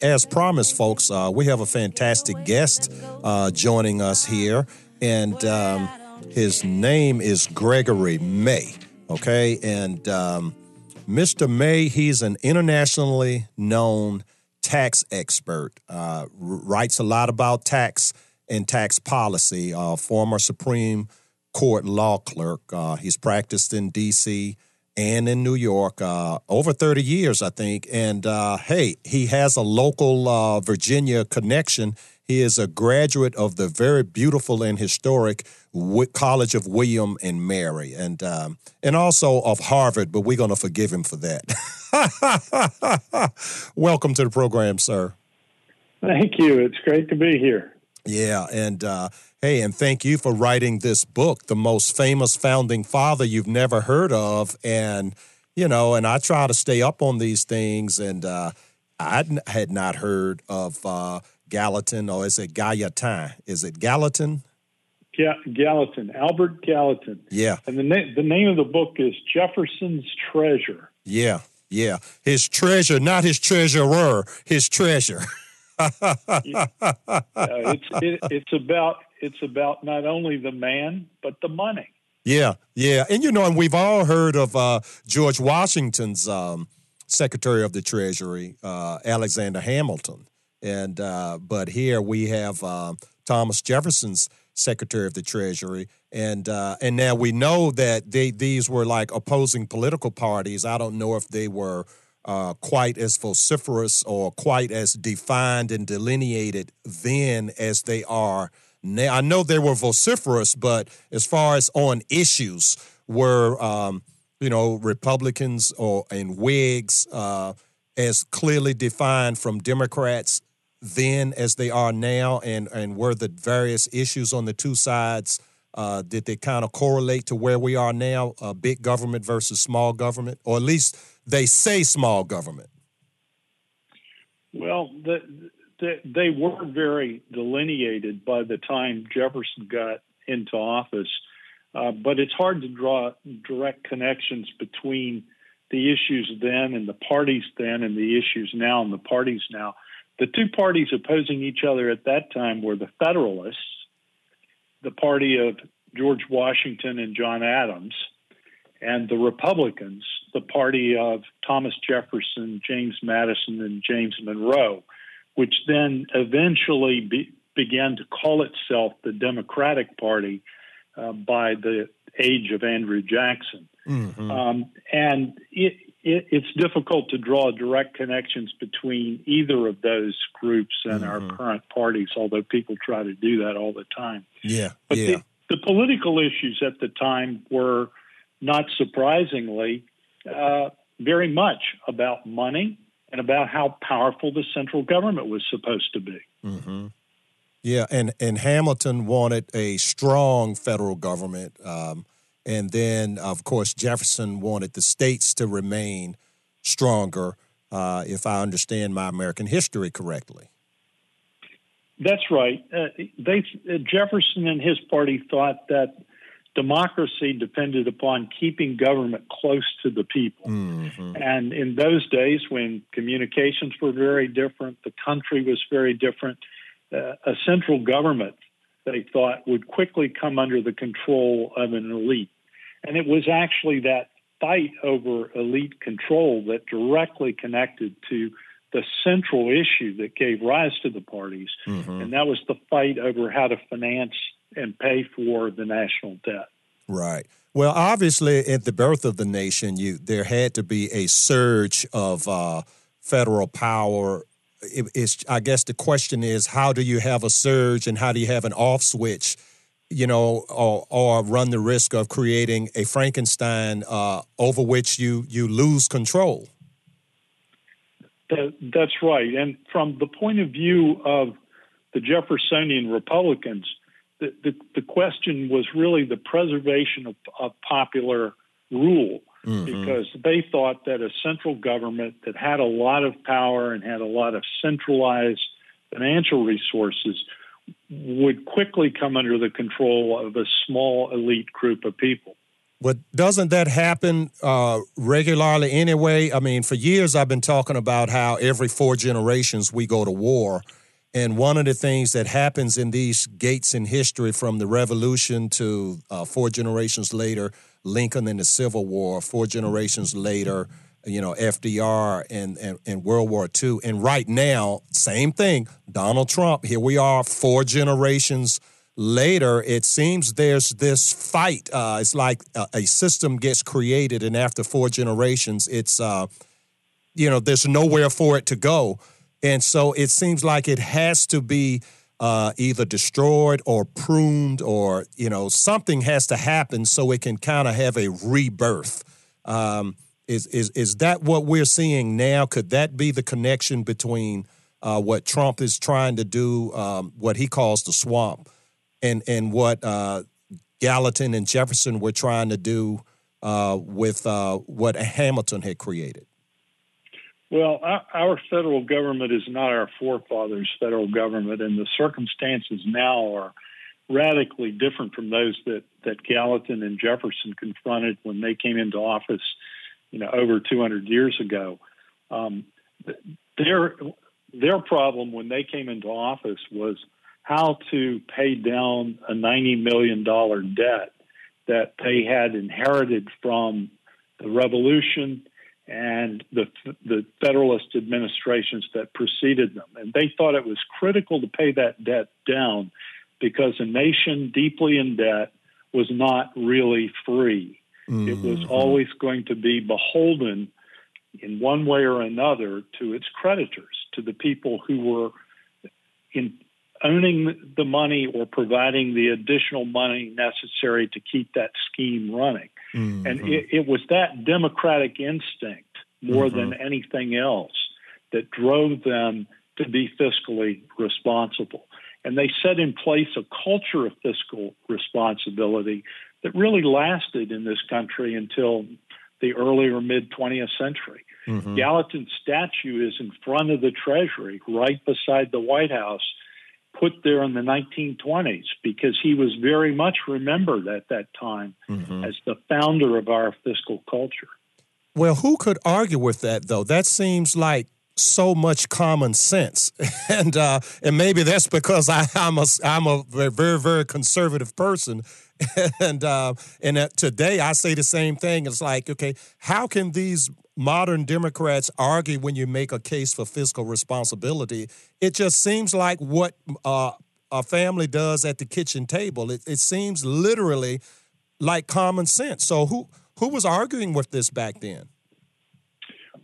As promised, folks, we have a fantastic guest joining us here, and his name is Gregory May, okay? And Mr. May, he's an internationally known tax expert, writes a lot about tax and tax policy, former Supreme Court law clerk. He's practiced in D.C., and in New York, over 30 years, I think. And, hey, he has a local Virginia connection. He is a graduate of the very beautiful and historic College of William and Mary, and also of Harvard, but we're going to forgive him for that. Welcome to the program, sir. Thank you. It's great to be here. Yeah, and hey, and thank you for writing this book, the most famous founding father you've never heard of. And, you know, and I try to stay up on these things, and I had not heard of Gallatin, or is it Gallatin? Is it Gallatin? Yeah, Gallatin, Albert Gallatin. Yeah. And the name of the book is Jefferson's Treasure. Yeah, yeah. His treasure, not his treasurer, his treasure. Yeah. It's about not only the man but the money. Yeah, yeah, and you know, and we've all heard of George Washington's Secretary of the Treasury, Alexander Hamilton, and but here we have Thomas Jefferson's Secretary of the Treasury, and now we know that these were like opposing political parties. I don't know if they were quite as vociferous or quite as defined and delineated then as they are now. I know they were vociferous, but as far as on issues, were you know, Republicans and Whigs as clearly defined from Democrats then as they are now, and were the various issues on the two sides, did they kind of correlate to where we are now, big government versus small government, or at least they say small government? Well, they were very delineated by the time Jefferson got into office, but it's hard to draw direct connections between the issues then and the parties then and the issues now and the parties now. The two parties opposing each other at that time were the Federalists, the party of George Washington and John Adams, and the Republicans, the party of Thomas Jefferson, James Madison, and James Monroe, which then eventually began to call itself the Democratic Party by the age of Andrew Jackson. Mm-hmm. And it's difficult to draw direct connections between either of those groups and mm-hmm. our current parties, although people try to do that all the time. Yeah, but yeah. The political issues at the time were, not surprisingly, very much about money and about how powerful the central government was supposed to be. Mm-hmm. Yeah, and Hamilton wanted a strong federal government. And then, of course, Jefferson wanted the states to remain stronger, if I understand my American history correctly. That's right. Jefferson and his party thought that democracy depended upon keeping government close to the people. Mm-hmm. And in those days, when communications were very different, the country was very different, a central government, they thought, would quickly come under the control of an elite. And it was actually that fight over elite control that directly connected to the central issue that gave rise to the parties, mm-hmm. and that was the fight over how to finance and pay for the national debt. Right. Well, obviously, at the birth of the nation, there had to be a surge of federal power. I guess the question is, how do you have a surge and how do you have an off switch, you know, or run the risk of creating a Frankenstein over which you lose control? That's right. And from the point of view of the Jeffersonian Republicans, the question was really the preservation of popular rule, mm-hmm. because they thought that a central government that had a lot of power and had a lot of centralized financial resources would quickly come under the control of a small elite group of people. But doesn't that happen regularly anyway? I mean, for years I've been talking about how every four generations we go to war. And one of the things that happens in these gates in history from the Revolution to four generations later, Lincoln and the Civil War, four generations later, you know, FDR and World War II. And right now, same thing, Donald Trump. Here we are four generations later, it seems there's this fight. It's like a system gets created, and after four generations, it's, you know, there's nowhere for it to go. And so it seems like it has to be either destroyed or pruned or, you know, something has to happen so it can kind of have a rebirth. Is that what we're seeing now? Could that be the connection between what Trump is trying to do, what he calls the swamp, and what Gallatin and Jefferson were trying to do with what Hamilton had created? Well, our federal government is not our forefathers' federal government, and the circumstances now are radically different from those that Gallatin and Jefferson confronted when they came into office, you know, over 200 years ago. Their problem when they came into office was how to pay down a $90 million debt that they had inherited from the Revolution and the Federalist administrations that preceded them. And they thought it was critical to pay that debt down because a nation deeply in debt was not really free. Mm-hmm. It was always going to be beholden in one way or another to its creditors, to the people who were owning the money or providing the additional money necessary to keep that scheme running. Mm-hmm. And it was that democratic instinct more mm-hmm. than anything else that drove them to be fiscally responsible. And they set in place a culture of fiscal responsibility that really lasted in this country until the early or mid-20th century. Mm-hmm. Gallatin's statue is in front of the Treasury, right beside the White House, put there in the 1920s because he was very much remembered at that time mm-hmm. as the founder of our fiscal culture. Well, who could argue with that, though? That seems like so much common sense. And maybe that's because I'm a very, very conservative person. And today I say the same thing. It's like, okay, how can these modern Democrats argue when you make a case for fiscal responsibility? It just seems like what a family does at the kitchen table. It seems literally like common sense. So who was arguing with this back then?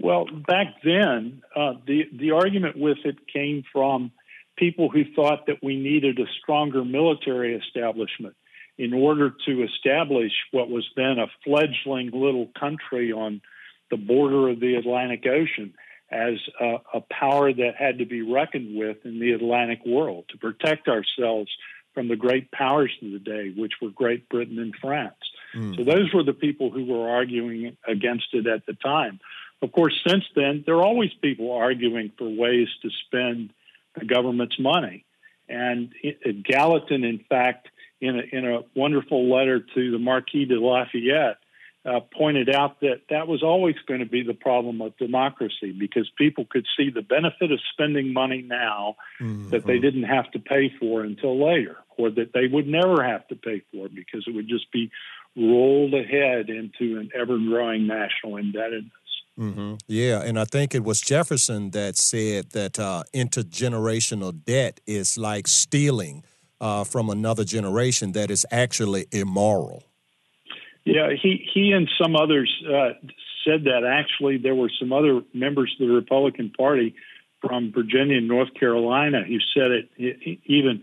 Well, back then, the argument with it came from people who thought that we needed a stronger military establishment in order to establish what was then a fledgling little country on the border of the Atlantic Ocean as a power that had to be reckoned with in the Atlantic world to protect ourselves from the great powers of the day, which were Great Britain and France. Mm. So those were the people who were arguing against it at the time. Of course, since then, there are always people arguing for ways to spend the government's money. And Gallatin, in fact, in a wonderful letter to the Marquis de Lafayette, pointed out that was always going to be the problem of democracy because people could see the benefit of spending money now mm-hmm. that they didn't have to pay for until later, or that they would never have to pay for because it would just be rolled ahead into an ever-growing national indebtedness. Mm-hmm. Yeah, and I think it was Jefferson that said that intergenerational debt is like stealing from another generation, that is actually immoral. Yeah, he and some others said that. Actually, there were some other members of the Republican Party from Virginia and North Carolina who said it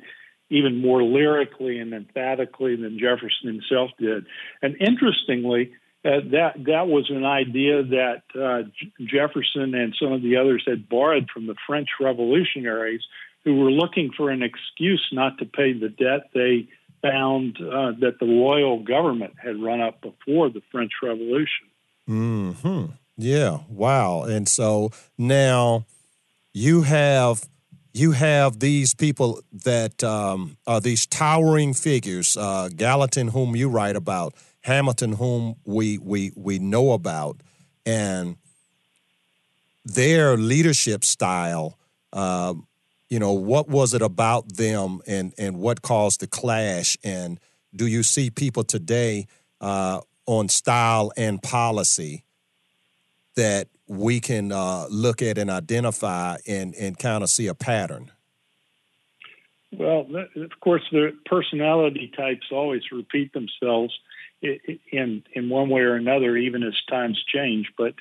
even more lyrically and emphatically than Jefferson himself did. And interestingly, that was an idea that Jefferson and some of the others had borrowed from the French revolutionaries who were looking for an excuse not to pay the debt they found that the royal government had run up before the French Revolution. Mm-hmm. Yeah. Wow. And so now you have these people that are these towering figures, Gallatin, whom you write about, Hamilton, whom we know about, and their leadership style, you know, what was it about them and what caused the clash? And do you see people today on style and policy that we can look at and identify and kind of see a pattern? Well, of course, the personality types always repeat themselves in one way or another, even as times change. But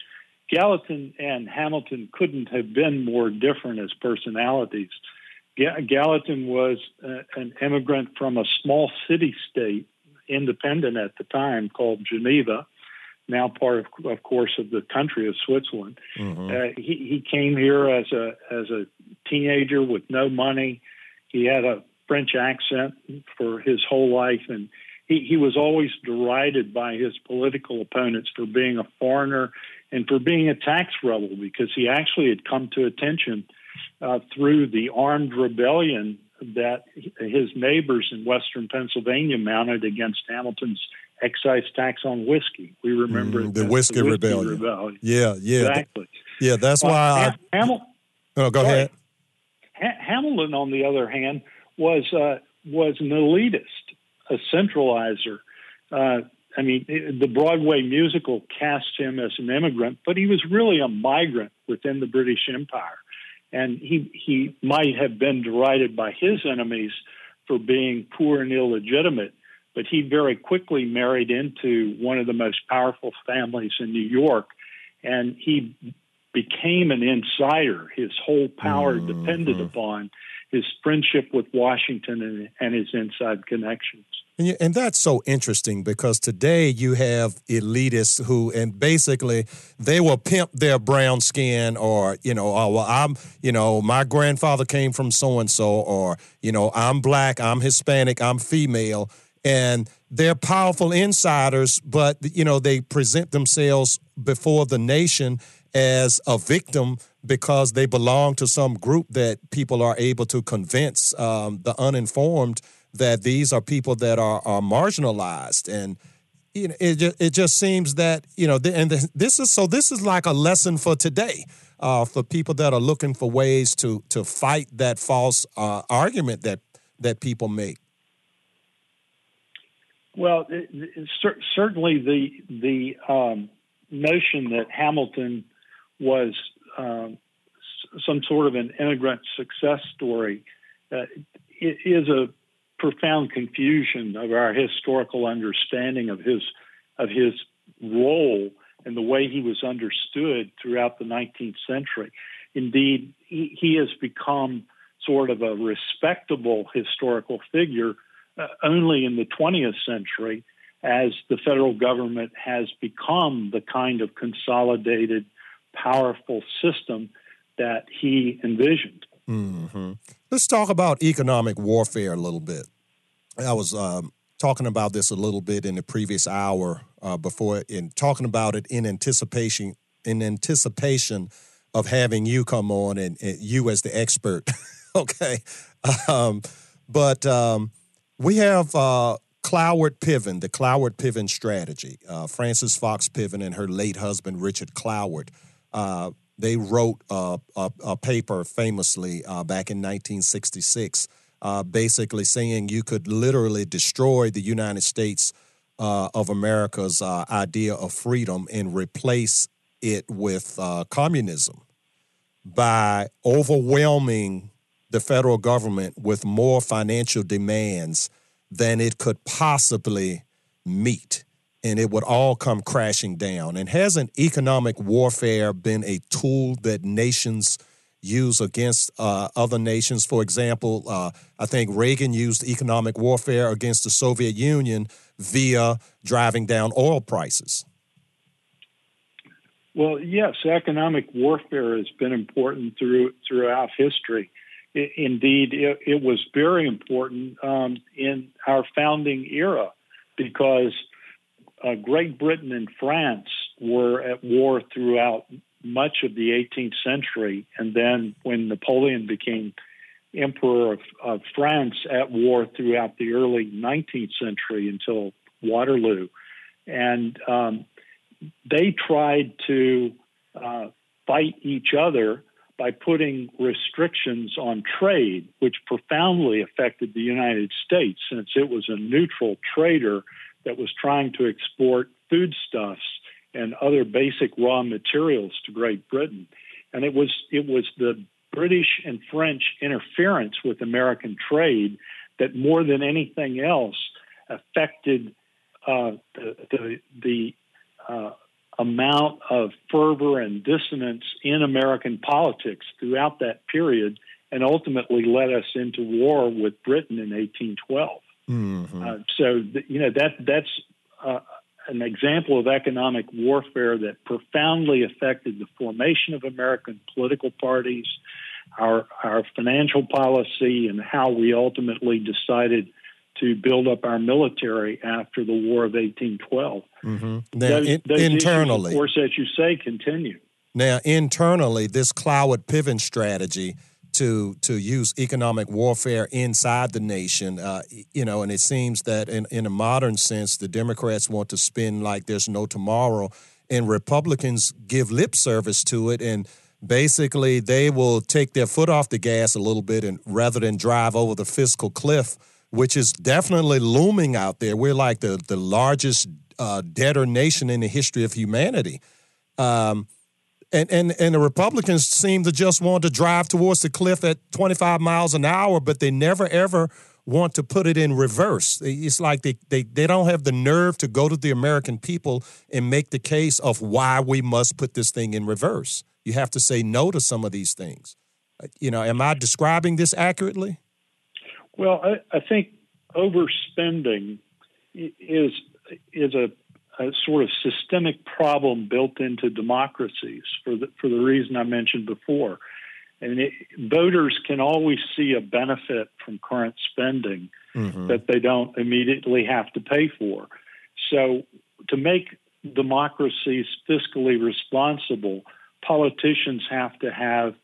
Gallatin and Hamilton couldn't have been more different as personalities. Gallatin was an immigrant from a small city-state, independent at the time, called Geneva, now part, of course, of the country of Switzerland. Mm-hmm. He came here as a teenager with no money. He had a French accent for his whole life, and he was always derided by his political opponents for being a foreigner and for being a tax rebel, because he actually had come to attention through the armed rebellion that his neighbors in western Pennsylvania mounted against Hamilton's excise tax on whiskey. We remember the whiskey rebellion. Yeah. Exactly. Yeah, that's why Hamilton... Oh, go ahead. Hamilton, on the other hand, was an elitist, a centralizer. I mean, the Broadway musical cast him as an immigrant, but he was really a migrant within the British Empire. And he might have been derided by his enemies for being poor and illegitimate, but he very quickly married into one of the most powerful families in New York, and he became an insider. His whole power depended upon his friendship with Washington and his inside connections. And that's so interesting, because today you have elitists who, and basically they will pimp their brown skin, or, you know, oh, well, I'm, you know, my grandfather came from so-and-so, or, you know, I'm black, I'm Hispanic, I'm female. And they're powerful insiders, but, you know, they present themselves before the nation as a victim because they belong to some group that people are able to convince the uninformed that these are people that are marginalized. And you know, it just seems that, you know, this is like a lesson for today for people that are looking for ways to fight that false argument that people make. Well, certainly the notion that Hamilton was some sort of an immigrant success story is a profound confusion of our historical understanding of his role and the way he was understood throughout the 19th century. Indeed, he has become sort of a respectable historical figure only in the 20th century, as the federal government has become the kind of consolidated, powerful system that he envisioned. Mm-hmm. Let's talk about economic warfare a little bit. I was talking about this a little bit in the previous hour before, and talking about it in anticipation of having you come on, and you as the expert. Okay. We have Cloward Piven, the Cloward Piven strategy. Frances Fox Piven and her late husband, Richard Cloward, they wrote a paper famously back in 1966, basically saying you could literally destroy the United States of America's idea of freedom and replace it with communism by overwhelming the federal government with more financial demands than it could possibly meet. And it would all come crashing down. And hasn't economic warfare been a tool that nations use against other nations? For example, I think Reagan used economic warfare against the Soviet Union via driving down oil prices. Well, yes, economic warfare has been important throughout history. Indeed, it was very important in our founding era, because Great Britain and France were at war throughout much of the 18th century, and then when Napoleon became Emperor of France, at war throughout the early 19th century until Waterloo. And they tried to fight each other by putting restrictions on trade, which profoundly affected the United States, since it was a neutral trader that was trying to export foodstuffs and other basic raw materials to Great Britain. And it was the British and French interference with American trade that more than anything else affected the amount of fervor and dissonance in American politics throughout that period, and ultimately led us into war with Britain in 1812. Mm-hmm. So that's an example of economic warfare that profoundly affected the formation of American political parties, our financial policy, and how we ultimately decided to build up our military after the War of 1812. Mm-hmm. Now, those internally, issues, of course, as you say, continue. Now, internally, this Cloward-Piven strategy to use economic warfare inside the nation, and it seems that in a modern sense, the Democrats want to spin like there's no tomorrow, and Republicans give lip service to it, and basically they will take their foot off the gas a little bit, and rather than drive over the fiscal cliff, which is definitely looming out there. We're like the largest debtor nation in the history of humanity. And the Republicans seem to just want to drive towards the cliff at 25 miles an hour, but they never, ever want to put it in reverse. It's like they don't have the nerve to go to the American people and make the case of why we must put this thing in reverse. You have to say no to some of these things. Am I describing this accurately? Well, I think overspending is a sort of systemic problem built into democracies for the reason I mentioned before. And voters can always see a benefit from current spending mm-hmm. that they don't immediately have to pay for. So to make democracies fiscally responsible, politicians have to have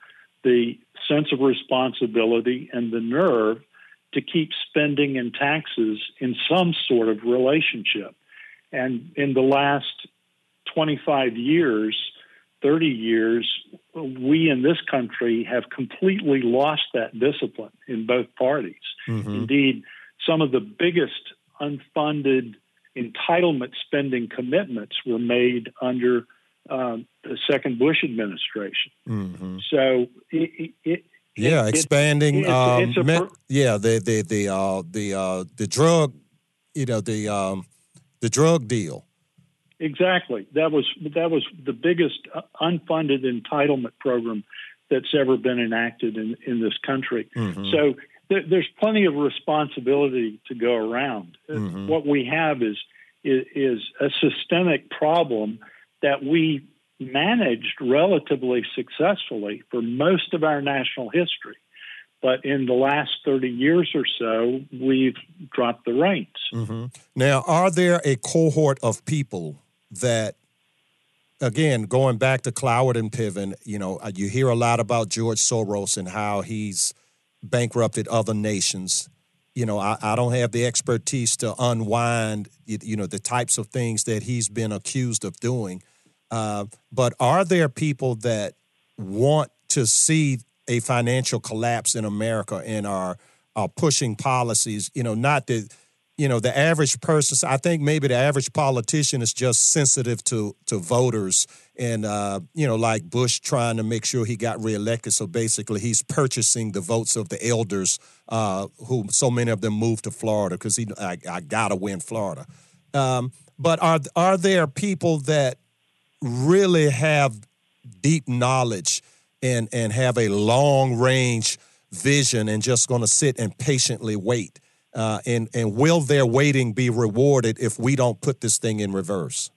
the sense of responsibility and the nerve to keep spending and taxes in some sort of relationship. And in the last 25 years, 30 years, we in this country have completely lost that discipline in both parties. Mm-hmm. Indeed, some of the biggest unfunded entitlement spending commitments were made under the second Bush administration. Mm-hmm. So expanding. The drug deal. Exactly. That was the biggest unfunded entitlement program that's ever been enacted in this country. Mm-hmm. So there's plenty of responsibility to go around. Mm-hmm. What we have is a systemic problem that we managed relatively successfully for most of our national history. But in the last 30 years or so, we've dropped the reins. Mm-hmm. Now, are there a cohort of people that, again, going back to Cloward and Piven, you hear a lot about George Soros and how he's bankrupted other nations. I don't have the expertise to unwind, the types of things that he's been accused of doing. But are there people that want to see a financial collapse in America and are pushing policies, the average person? I think maybe the average politician is just sensitive to voters and, like Bush trying to make sure he got reelected. So basically he's purchasing the votes of the elders who so many of them moved to Florida because I got to win Florida. But are there people that really have deep knowledge and have a long-range vision and just going to sit and patiently wait? And will their waiting be rewarded if we don't put this thing in reverse?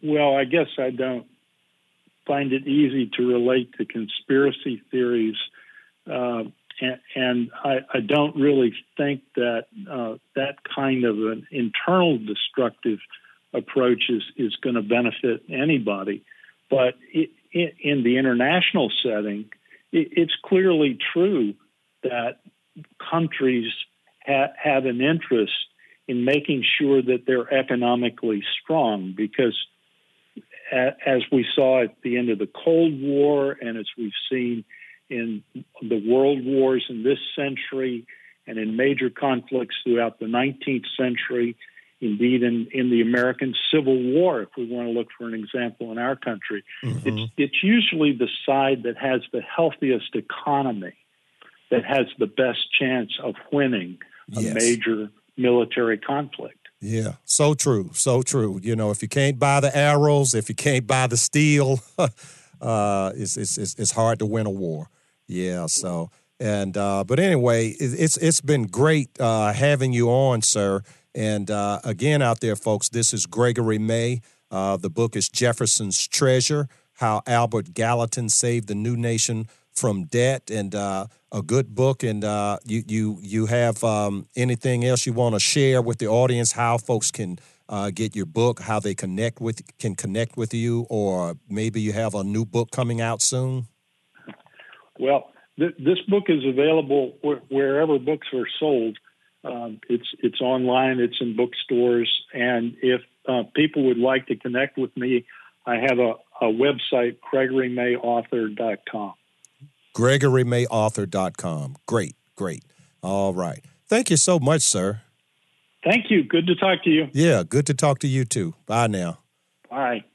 Well, I guess I don't find it easy to relate to conspiracy theories, and I don't really think that that kind of an internal destructive approach is going to benefit anybody. But in the international setting, it's clearly true that countries have an interest in making sure that they're economically strong, because as we saw at the end of the Cold War and as we've seen in the world wars in this century and in major conflicts throughout the 19th century, indeed in the American Civil War, if we want to look for an example in our country, it's usually the side that has the healthiest economy that has the best chance of winning a major military conflict. Yeah, so true, so true. You know, if you can't buy the arrows, if you can't buy the steel, it's hard to win a war. Yeah, so and but anyway, it's been great having you on, sir. And again, out there, folks, this is Gregory May. The book is Jefferson's Treasure, How Albert Gallatin Saved the New Nation from Debt, and a good book. And you have anything else you want to share with the audience, how folks can get your book, how they can connect with you, or maybe you have a new book coming out soon? Well, this book is available wherever books are sold. It's online, it's in bookstores, and if people would like to connect with me, I have a website, GregoryMayAuthor.com. GregoryMayAuthor.com. Great, great. All right. Thank you so much, sir. Thank you. Good to talk to you. Yeah, good to talk to you, too. Bye now. Bye.